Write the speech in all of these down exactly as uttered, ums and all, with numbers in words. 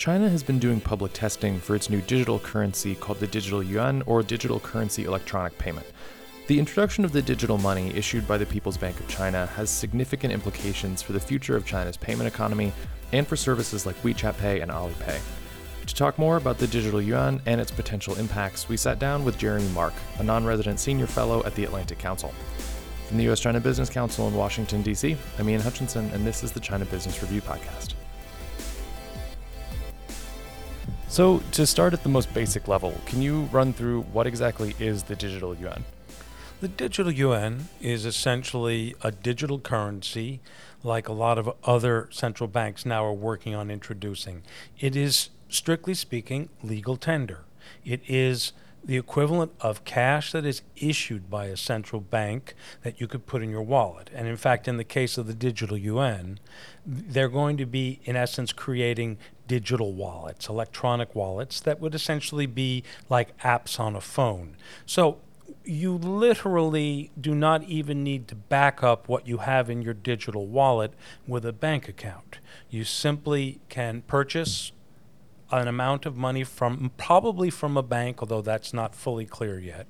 China has been doing public testing for its new digital currency called the Digital Yuan, or Digital Currency Electronic Payment. The introduction of the digital money issued by the People's Bank of China has significant implications for the future of China's payment economy and for services like WeChat Pay and Alipay. To talk more about the Digital Yuan and its potential impacts, we sat down with Jeremy Mark, a non-resident senior fellow at the Atlantic Council. From the U S-China Business Council in Washington, D C, I'm Ian Hutchinson, and this is the China Business Review Podcast. So to start at the most basic level, can you run through what exactly is the Digital Yuan? The digital yuan is essentially a digital currency, like a lot of other central banks now are working on introducing. It is, strictly speaking, legal tender. It is the equivalent of cash that is issued by a central bank that you could put in your wallet. And in fact, in the case of the digital yuan, they're going to be, in essence, creating digital wallets, electronic wallets that would essentially be like apps on a phone. So you literally do not even need to back up what you have in your digital wallet with a bank account. You simply can purchase an amount of money from probably from a bank, although that's not fully clear yet.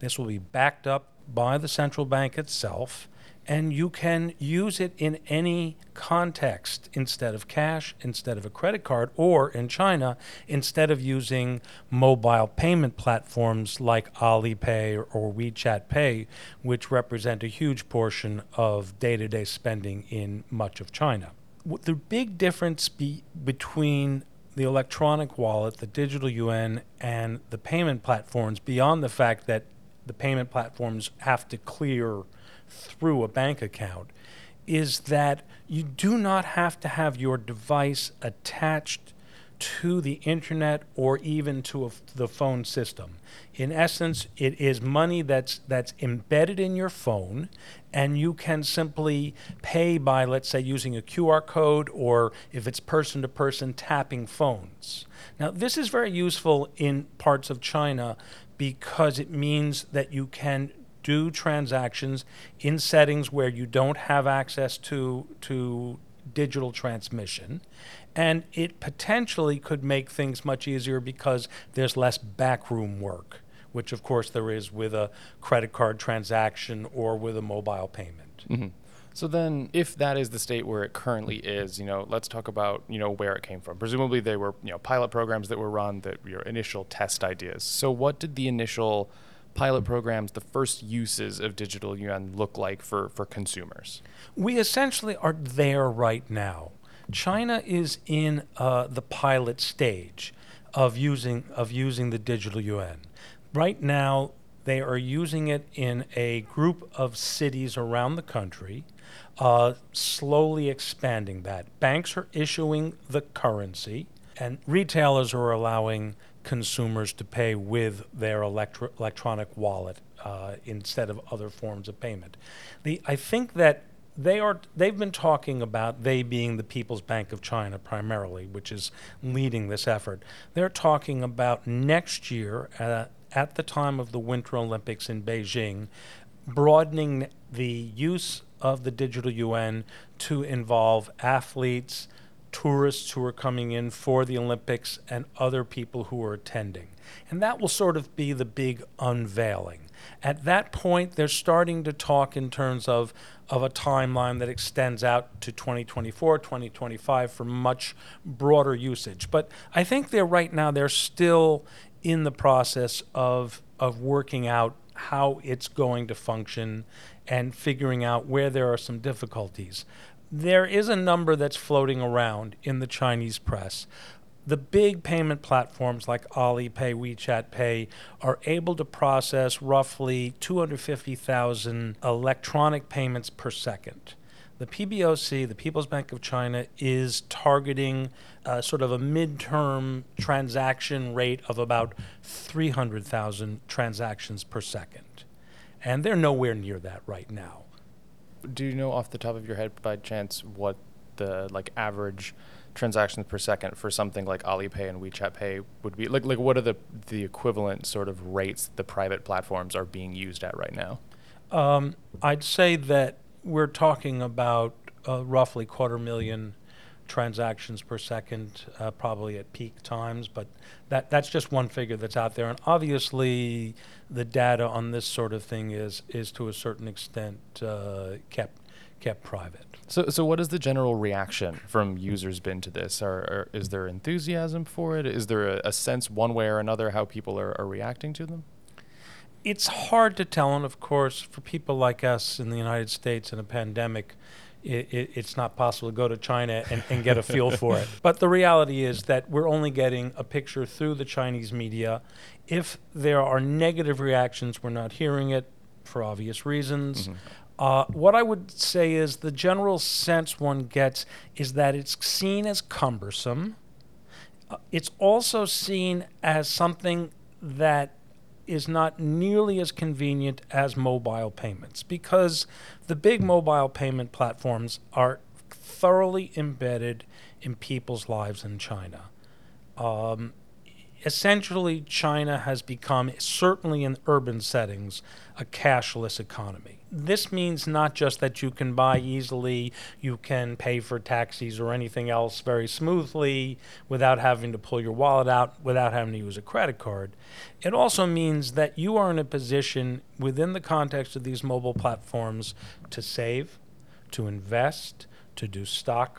This will be backed up by the central bank itself, and you can use it in any context instead of cash, instead of a credit card, or in China, instead of using mobile payment platforms like Alipay or WeChat Pay, which represent a huge portion of day-to-day spending in much of China. The big difference be between the electronic wallet, the digital yuan, and the payment platforms, beyond the fact that the payment platforms have to clear through a bank account, is that you do not have to have your device attached to the internet or even to a, the phone system. In essence, it is money that's that's embedded in your phone, and you can simply pay by, let's say, using a Q R code, or if it's person-to-person, tapping phones. Now, this is very useful in parts of China because it means that you can do transactions in settings where you don't have access to to digital transmission, and it potentially could make things much easier because there's less backroom work, which of course there is with a credit card transaction or with a mobile payment. Mm-hmm. So then, if that is the state where it currently is, you know, let's talk about, you know, where it came from. Presumably they were, you know, pilot programs that were run, that your initial test ideas. So what did the initial pilot programs, the first uses of digital yuan look like for, for consumers? We essentially are there right now. China is in uh, the pilot stage of using of using the digital yuan. Right now, they are using it in a group of cities around the country, uh, slowly expanding that. Banks are issuing the currency, and retailers are allowing consumers to pay with their electro- electronic wallet uh, instead of other forms of payment. The I think that they are they've been talking about, they being the People's Bank of China primarily, which is leading this effort. They're talking about next year, uh, at the time of the Winter Olympics in Beijing, broadening the use of the digital yuan to involve athletes, tourists who are coming in for the Olympics, and other people who are attending. And that will sort of be the big unveiling. At that point, they're starting to talk in terms of, of a timeline that extends out to twenty twenty-four, twenty twenty-five for much broader usage. But I think they're right now, they're still in the process of, of working out how it's going to function and figuring out where there are some difficulties. There is a number that's floating around in the Chinese press. The big payment platforms like Alipay, WeChat Pay are able to process roughly two hundred fifty thousand electronic payments per second. The P B O C, the People's Bank of China, is targeting uh, sort of a midterm transaction rate of about three hundred thousand transactions per second. And they're nowhere near that right now. Do you know off the top of your head, by chance, what the like average transactions per second for something like Alipay and WeChat Pay would be? Like, like what are the the equivalent sort of rates the private platforms are being used at right now? Um, I'd say that we're talking about uh, roughly quarter million transactions per second, uh, probably at peak times, but that that's just one figure that's out there. And obviously, the data on this sort of thing is is to a certain extent uh, kept kept private. So, so what has the general reaction from users been to this? Are, are is there enthusiasm for it? Is there a, a sense one way or another how people are, are reacting to them? It's hard to tell, and of course, for people like us in the United States in a pandemic, It, it, it's not possible to go to China and, and get a feel for it. But the reality is that we're only getting a picture through the Chinese media. If there are negative reactions, we're not hearing it for obvious reasons. Mm-hmm. Uh, what I would say is the general sense one gets is that it's seen as cumbersome. Uh, it's also seen as something that is not nearly as convenient as mobile payments, because the big mobile payment platforms are thoroughly embedded in people's lives in China. Um, essentially, China has become, certainly in urban settings, a cashless economy. This means not just that you can buy easily, you can pay for taxis or anything else very smoothly without having to pull your wallet out, without having to use a credit card. It also means that you are in a position within the context of these mobile platforms to save, to invest, to do stock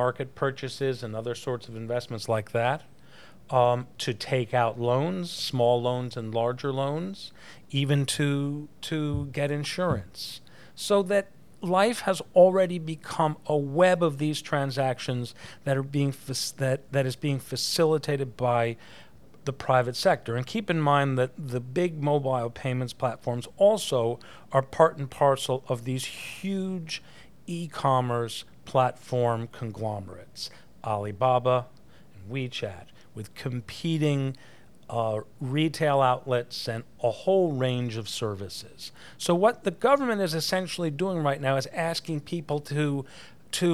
market purchases and other sorts of investments like that. Um, to take out loans, small loans and larger loans, even to to get insurance. So that life has already become a web of these transactions that are being fa- that, that is being facilitated by the private sector. And keep in mind that the big mobile payments platforms also are part and parcel of these huge e-commerce platform conglomerates, Alibaba and WeChat, with competing uh, retail outlets and a whole range of services. So what the government is essentially doing right now is asking people to to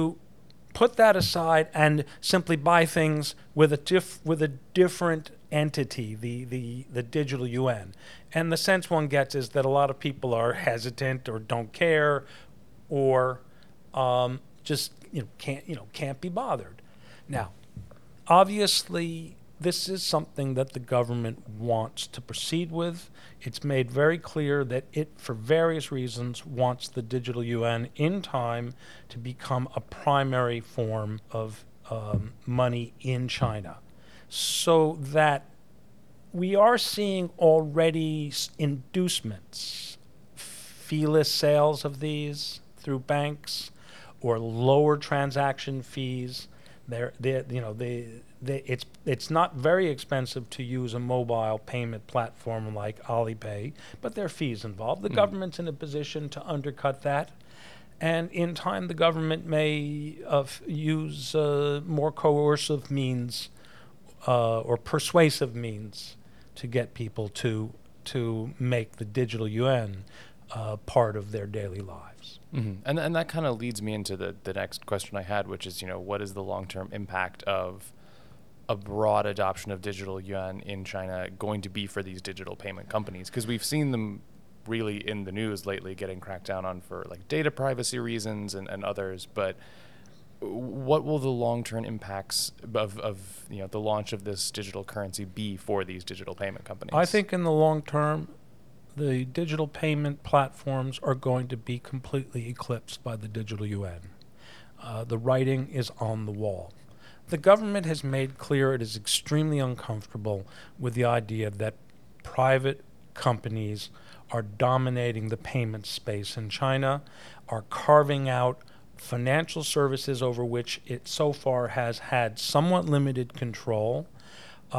put that aside and simply buy things with a diff- with a different entity, the, the, the digital yuan. And the sense one gets is that a lot of people are hesitant or don't care or um, just you know can't you know can't be bothered. Now, obviously, this is something that the government wants to proceed with. It's made very clear that it, for various reasons, wants the digital yuan in time to become a primary form of um, money in China. So that we are seeing already inducements, fee-less sales of these through banks or lower transaction fees. They're, they're, you know, they, they, it's it's not very expensive to use a mobile payment platform like Alipay, but there are fees involved. The mm. government's in a position to undercut that, and in time the government may uh, f- use uh, more coercive means uh, or persuasive means to get people to to make the digital yuan uh, part of their daily lives. Mm-hmm. And and that kind of leads me into the, the next question I had, which is, you know, what is the long-term impact of a broad adoption of digital yuan in China going to be for these digital payment companies? Because we've seen them really in the news lately getting cracked down on for like data privacy reasons and, and others. But what will the long-term impacts of, of, you know, the launch of this digital currency be for these digital payment companies? I think in the long term, the digital payment platforms are going to be completely eclipsed by the digital yuan. Uh, the writing is on the wall. The government has made clear it is extremely uncomfortable with the idea that private companies are dominating the payment space in China, are carving out financial services over which it so far has had somewhat limited control.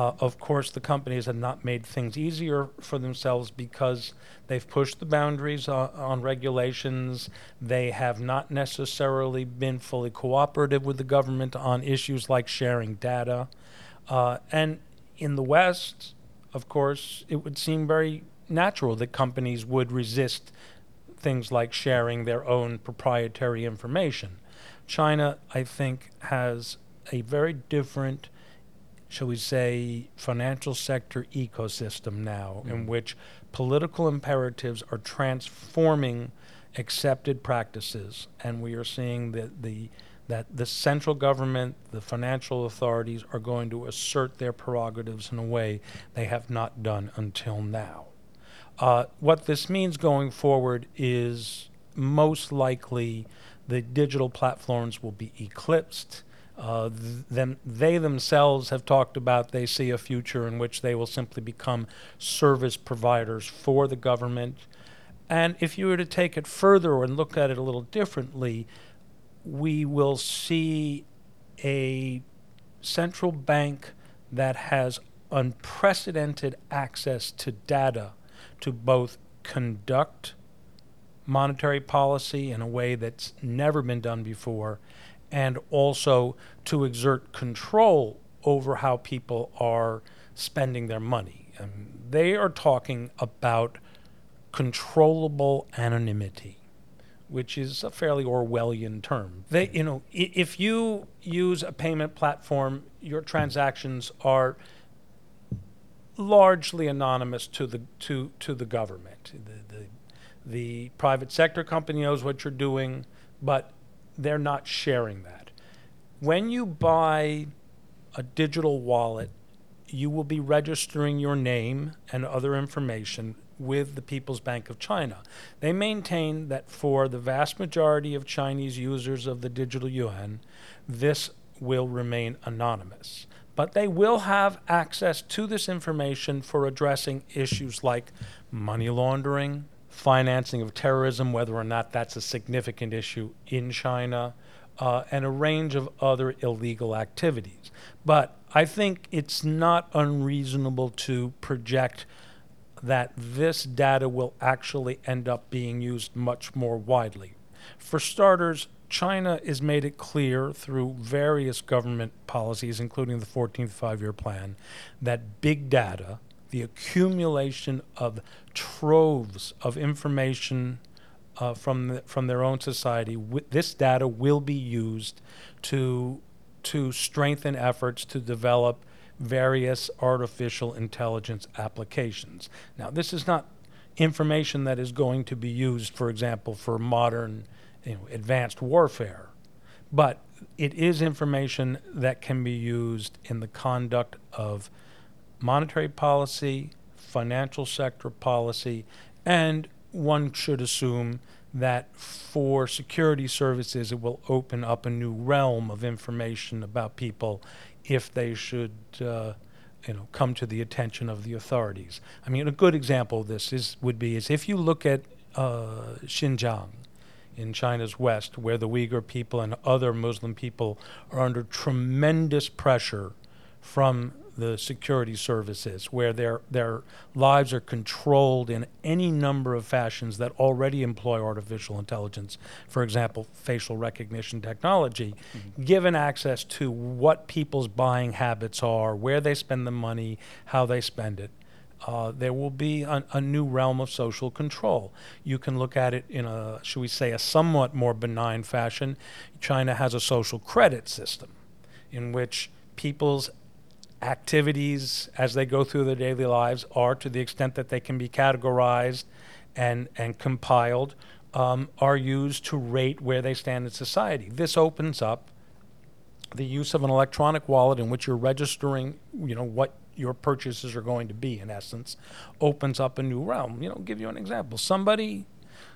Uh, of course, the companies have not made things easier for themselves because they've pushed the boundaries on, on regulations. They have not necessarily been fully cooperative with the government on issues like sharing data. Uh, and in the West, of course, it would seem very natural that companies would resist things like sharing their own proprietary information. China, I think, has a very different, shall we say, financial sector ecosystem now, mm-hmm. in which political imperatives are transforming accepted practices, and we are seeing that the that the central government, the financial authorities are going to assert their prerogatives in a way they have not done until now. Uh, what this means going forward is most likely the digital platforms will be eclipsed. Uh, them, they themselves have talked about they see a future in which they will simply become service providers for the government. And if you were to take it further and look at it a little differently, we will see a central bank that has unprecedented access to data to both conduct monetary policy in a way that's never been done before, and also to exert control over how people are spending their money. And they are talking about controllable anonymity, which is a fairly Orwellian term. They, you know, I- if you use a payment platform, your transactions are largely anonymous to the to to the government. The, the, the private sector company knows what you're doing, but they're not sharing that. When you buy a digital wallet, you will be registering your name and other information with the People's Bank of China. They maintain that for the vast majority of Chinese users of the digital yuan, this will remain anonymous. But they will have access to this information for addressing issues like money laundering, financing of terrorism, whether or not that's a significant issue in China, uh, and a range of other illegal activities. But I think it's not unreasonable to project that this data will actually end up being used much more widely. For starters, China has made it clear through various government policies, including the fourteenth Five-Year Plan, that big data, the accumulation of troves of information uh, from the, from their own society, w- this data will be used to to strengthen efforts to develop various artificial intelligence applications. Now, this is not information that is going to be used, for example, for modern, you know, advanced warfare, but it is information that can be used in the conduct of monetary policy, financial sector policy, and one should assume that for security services, it will open up a new realm of information about people if they should uh, you know, come to the attention of the authorities. I mean, a good example of this is, would be is if you look at uh, Xinjiang in China's west, where the Uyghur people and other Muslim people are under tremendous pressure from the security services, where their their lives are controlled in any number of fashions that already employ artificial intelligence, for example, facial recognition technology, mm-hmm. given access to what people's buying habits are, where they spend the money, how they spend it. Uh, there will be an, a new realm of social control. You can look at it in a, should we say, a somewhat more benign fashion. China has a social credit system in which people's activities as they go through their daily lives are, to the extent that they can be categorized and and compiled, um, are used to rate where they stand in society. This opens up the use of an electronic wallet in which you're registering, you know, what your purchases are going to be. In essence, opens up a new realm. You know, give you an example. Somebody,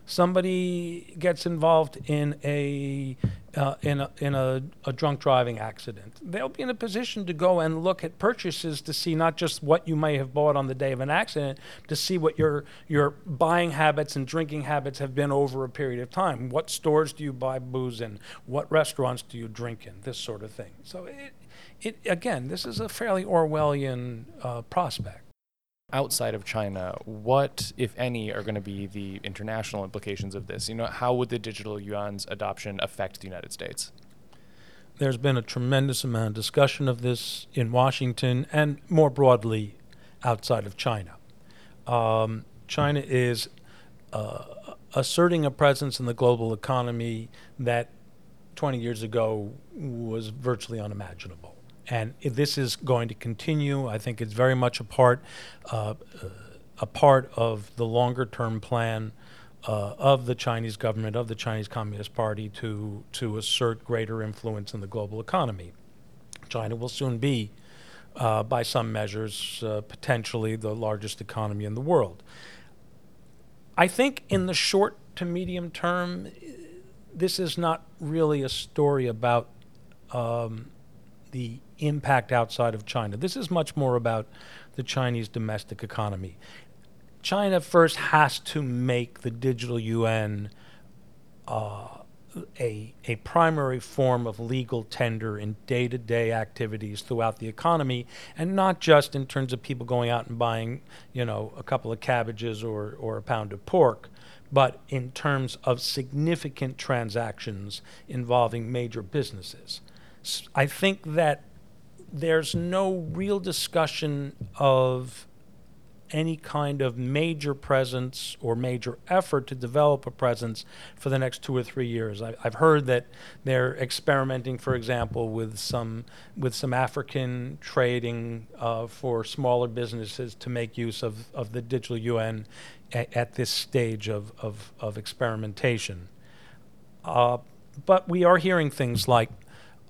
somebody gets involved in a Uh, in a, in a, a drunk driving accident, they'll be in a position to go and look at purchases to see not just what you may have bought on the day of an accident, to see what your your buying habits and drinking habits have been over a period of time. What stores do you buy booze in? What restaurants do you drink in? This sort of thing. So it, it again, this is a fairly Orwellian uh, prospect. Outside of China, what, if any, are going to be the international implications of this? You know, how would the digital yuan's adoption affect the United States? There's been a tremendous amount of discussion of this in Washington and more broadly outside of China. Um, China is uh, asserting a presence in the global economy that twenty years ago was virtually unimaginable. And this is going to continue. I think it's very much a part, uh, a part of the longer-term plan uh, of the Chinese government, of the Chinese Communist Party, to to assert greater influence in the global economy. China will soon be, uh, by some measures, uh, potentially the largest economy in the world. I think in the short to medium term, this is not really a story about um, the impact outside of China. This is much more about the Chinese domestic economy. China first has to make the digital yuan uh, a, a primary form of legal tender in day-to-day activities throughout the economy, and not just in terms of people going out and buying, you know, a couple of cabbages or, or a pound of pork, but in terms of significant transactions involving major businesses. S- I think that there's no real discussion of any kind of major presence or major effort to develop a presence for the next two or three years. I, I've heard that they're experimenting, for example, with some with some African trading uh, for smaller businesses to make use of, of the digital yuan a- at this stage of, of, of experimentation. Uh, but we are hearing things like,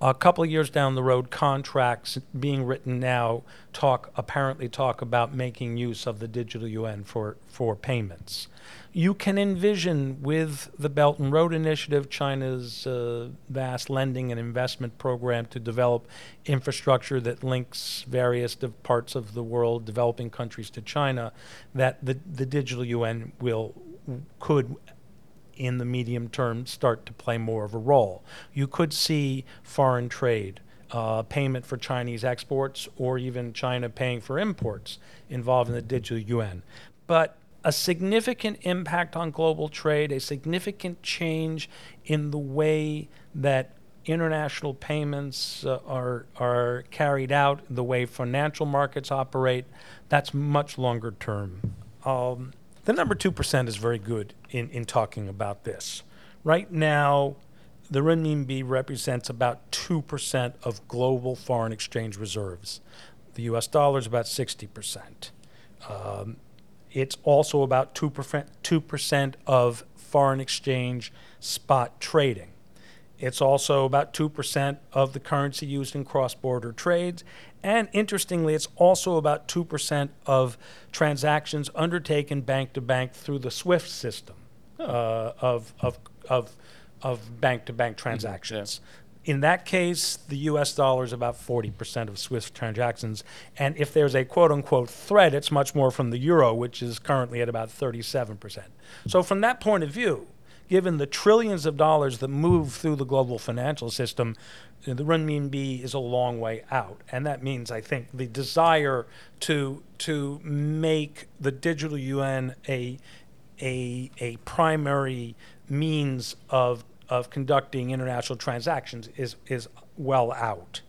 a couple of years down the road, contracts being written now talk apparently talk about making use of the digital yuan for, for payments. You can envision with the Belt and Road Initiative, China's uh, vast lending and investment program to develop infrastructure that links various de- parts of the world, developing countries to China, that the, the digital yuan will could in the medium term start to play more of a role. You could see foreign trade, uh, payment for Chinese exports, or even China paying for imports involved in the digital yuan. But a significant impact on global trade, a significant change in the way that international payments uh, are, are carried out, the way financial markets operate, that's much longer term. Um, The number two percent is very good in, in talking about this. Right now, the renminbi represents about two percent of global foreign exchange reserves. The U S dollar is about sixty percent. Um, it's also about two percent, two percent of foreign exchange spot trading. It's also about two percent of the currency used in cross-border trades. And interestingly, it's also about two percent of transactions undertaken bank-to-bank through the SWIFT system uh, of, of, of, of bank-to-bank transactions. Mm-hmm. Yeah. In that case, the U S dollar is about forty percent of SWIFT transactions. And if there's a quote-unquote threat, it's much more from the euro, which is currently at about thirty-seven percent. So from that point of view, given the trillions of dollars that move through the global financial system, the renminbi is a long way out. And that means, I think, the desire to to make the digital yuan a a a primary means of of conducting international transactions is is well out.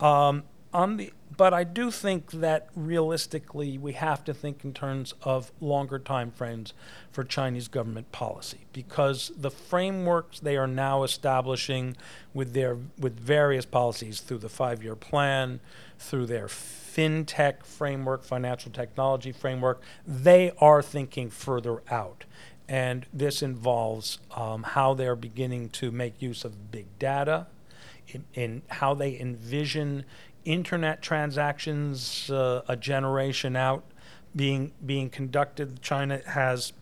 Um, on the but I do think that realistically we have to think in terms of longer time frames for Chinese government policy, because the frameworks they are now establishing with their with various policies through the five-year plan, through their FinTech framework, financial technology framework, they are thinking further out. And this involves um, how they're beginning to make use of big data, in, in how they envision internet transactions uh, a generation out being being conducted. China has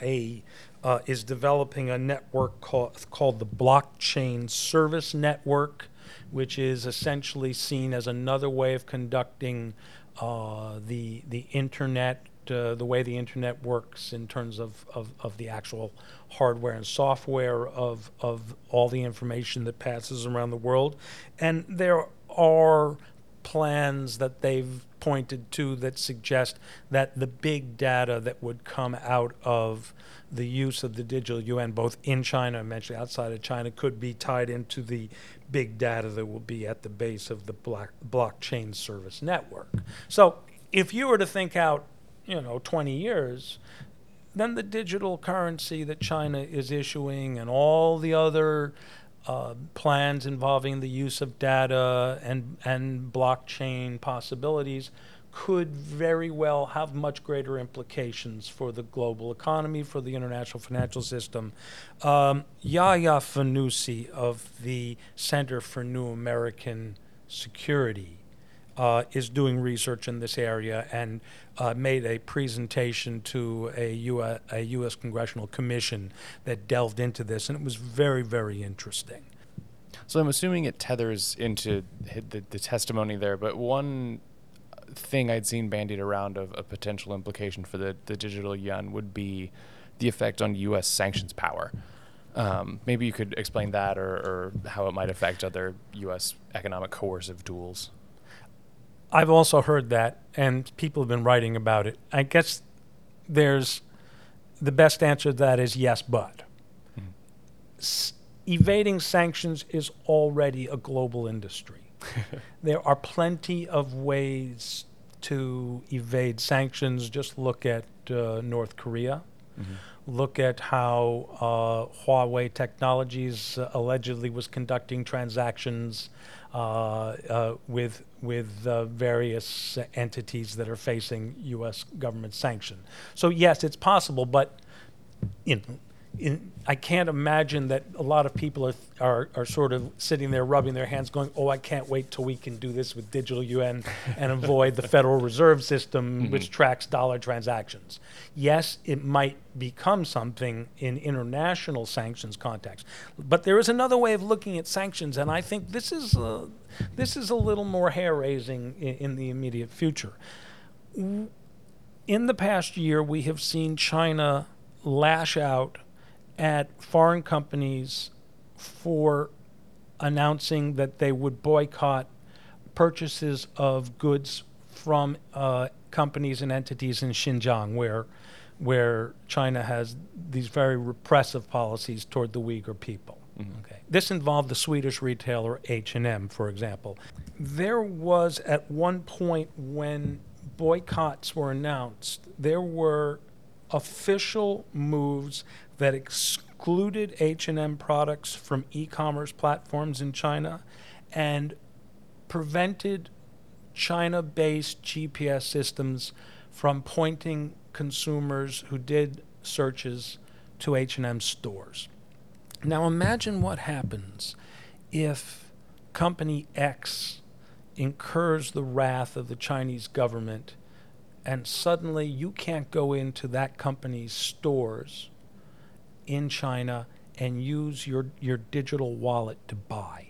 a uh, is developing a network call, called the Blockchain Service Network, which is essentially seen as another way of conducting uh, the the internet, uh, the way the internet works in terms of, of, of the actual hardware and software of of all the information that passes around the world. And there are plans that they've pointed to that suggest that the big data that would come out of the use of the digital yuan, both in China and eventually outside of China, could be tied into the big data that will be at the base of the block, blockchain service network. So if you were to think out, you know, twenty years, then the digital currency that China is issuing and all the other Uh, plans involving the use of data and, and blockchain possibilities could very well have much greater implications for the global economy, for the international financial system. Um, Yaya Fanusi of the Center for a New American Security uh, is doing research in this area and uh, made a presentation to a U S, a U S congressional commission that delved into this, and it was very, very interesting. So I'm assuming it tethers into the, the testimony there, but one thing I'd seen bandied around of a potential implication for the, the digital yuan would be the effect on U S sanctions power. Um, maybe you could explain that, or, or how it might affect other U S economic coercive tools. I've also heard that, and people have been writing about it. I guess there's the best answer to that is yes, but. Mm-hmm. S- evading sanctions is already a global industry. There are plenty of ways to evade sanctions. Just look at uh, North Korea. Mm-hmm. Look at how uh, Huawei Technologies uh, allegedly was conducting transactions uh, uh, with with uh, various uh, entities that are facing U S government sanction. So yes, it's possible, but in In, I can't imagine that a lot of people are, are are sort of sitting there rubbing their hands going, oh, I can't wait till we can do this with digital yuan and avoid the Federal Reserve System, mm-hmm. which tracks dollar transactions. Yes, it might become something in international sanctions context. But there is another way of looking at sanctions, and I think this is a, this is a little more hair-raising in, in the immediate future. In the past year, we have seen China lash out at foreign companies for announcing that they would boycott purchases of goods from uh, companies and entities in Xinjiang, where where China has these very repressive policies toward the Uyghur people. Mm-hmm. Okay. This involved the Swedish retailer H and M, for example. There was at one point when boycotts were announced, there were official moves that excluded H and M products from e-commerce platforms in China and prevented China-based G P S systems from pointing consumers who did searches to H and M stores. Now imagine what happens if company X incurs the wrath of the Chinese government and suddenly you can't go into that company's stores in China and use your, your digital wallet to buy.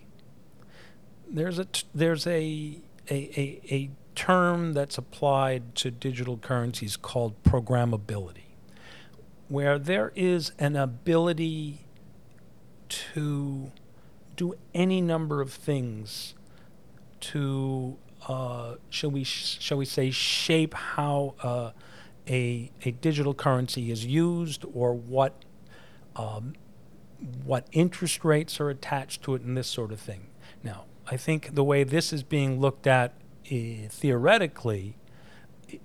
There's a t- there's a, a a a term that's applied to digital currencies called programmability, where there is an ability to do any number of things to uh, shall we sh- shall we say shape how uh, a a digital currency is used, or what. Um, what interest rates are attached to it, and this sort of thing. Now, I think the way this is being looked at uh, theoretically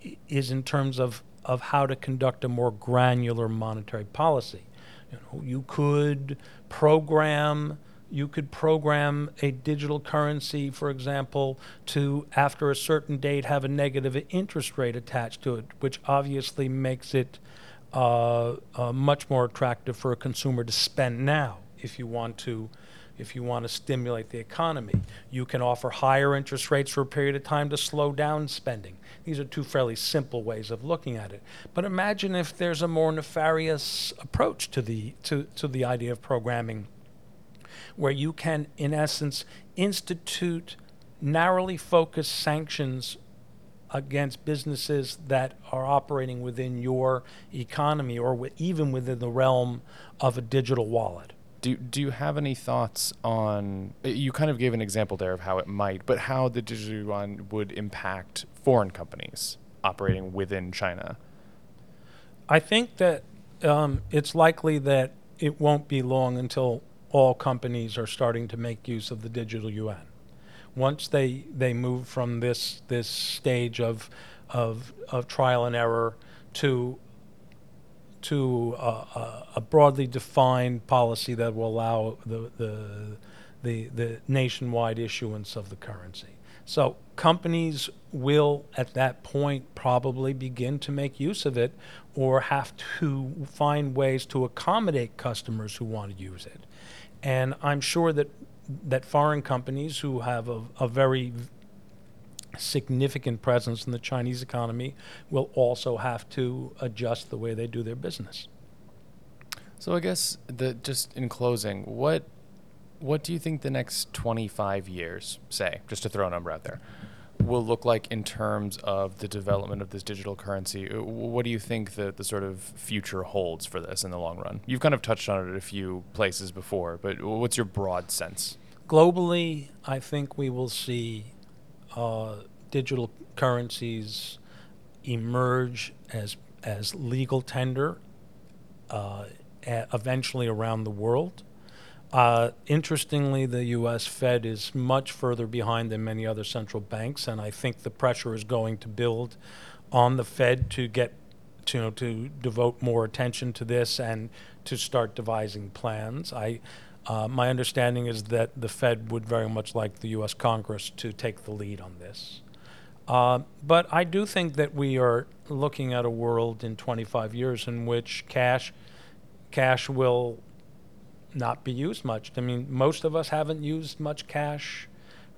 I- is in terms of, of how to conduct a more granular monetary policy. You know, you could program, you could program a digital currency, for example, to after a certain date have a negative interest rate attached to it, which obviously makes it Uh, uh, much more attractive for a consumer to spend now if you want to if you want to stimulate the economy. You can offer higher interest rates for a period of time to slow down spending. These are two fairly simple ways of looking at it. But imagine if there's a more nefarious approach to the to, to the idea of programming, where you can, in essence, institute narrowly focused sanctions against businesses that are operating within your economy or w- even within the realm of a digital wallet. Do do you have any thoughts on, you kind of gave an example there of how it might, but how the digital yuan would impact foreign companies operating within China? I think that um, it's likely that it won't be long until all companies are starting to make use of the digital yuan. Once they, they move from this this stage of of of trial and error to to uh, a broadly defined policy that will allow the the the, the nationwide issuance of the currency. So companies will, at that point, probably begin to make use of it or have to find ways to accommodate customers who want to use it. And I'm sure that that foreign companies who have a, a very significant presence in the Chinese economy will also have to adjust the way they do their business. So I guess the, just in closing, what what do you think the next twenty-five years, say, just to throw a number out there, will look like in terms of the development of this digital currency? What do you think that the sort of future holds for this in the long run? You've kind of touched on it a few places before, but what's your broad sense? Globally, I think we will see uh, digital currencies emerge as as legal tender uh, eventually around the world. Uh, interestingly, the U S Fed is much further behind than many other central banks, and I think the pressure is going to build on the Fed to get to, you know, to devote more attention to this and to start devising plans. I, uh, my understanding is that the Fed would very much like the U S Congress to take the lead on this. Uh, but I do think that we are looking at a world in twenty-five years in which cash, cash will not be used much. I mean, most of us haven't used much cash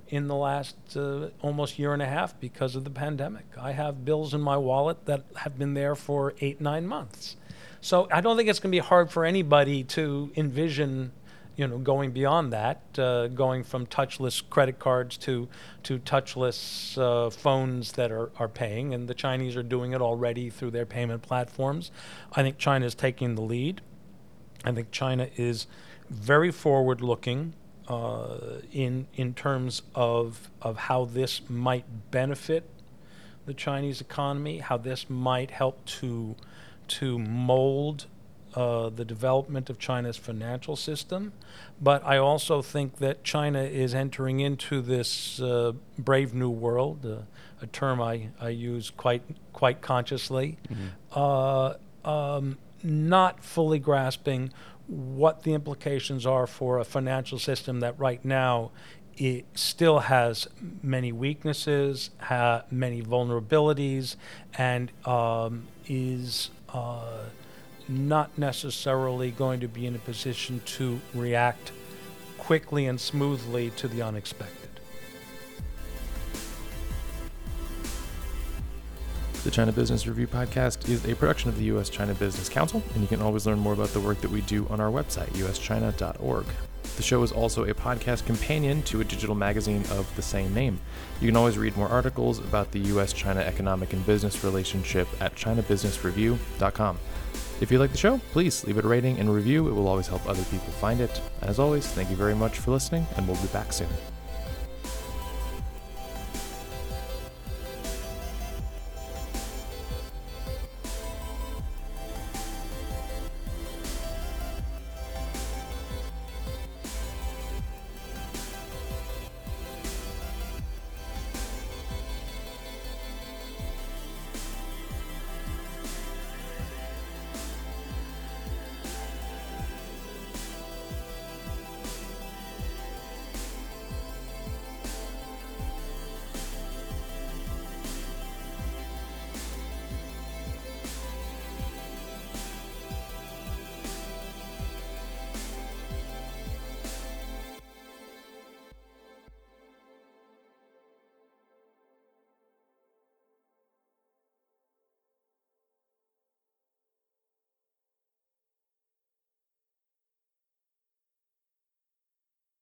in the last uh, almost year and a half because of the pandemic. I have bills in my wallet that have been there for eight, nine months. So I don't think it's going to be hard for anybody to envision, you know, going beyond that, uh, going from touchless credit cards to to touchless uh, phones that are, are paying. And the Chinese are doing it already through their payment platforms. I think China is taking the lead. I think China is very forward-looking uh, in in terms of of how this might benefit the Chinese economy, how this might help to to mold uh, the development of China's financial system. But I also think that China is entering into this uh, brave new world, uh, a term I, I use quite quite consciously. Mm-hmm. uh, um, not fully grasping what the implications are for a financial system that right now it still has many weaknesses, ha- many vulnerabilities, and um, is uh, not necessarily going to be in a position to react quickly and smoothly to the unexpected. The China Business Review Podcast is a production of the U S-China Business Council, and you can always learn more about the work that we do on our website, u s china dot org. The show is also a podcast companion to a digital magazine of the same name. You can always read more articles about the U S-China economic and business relationship at china business review dot com. If you like the show, please leave it a rating and review. It will always help other people find it. As always, thank you very much for listening, and we'll be back soon.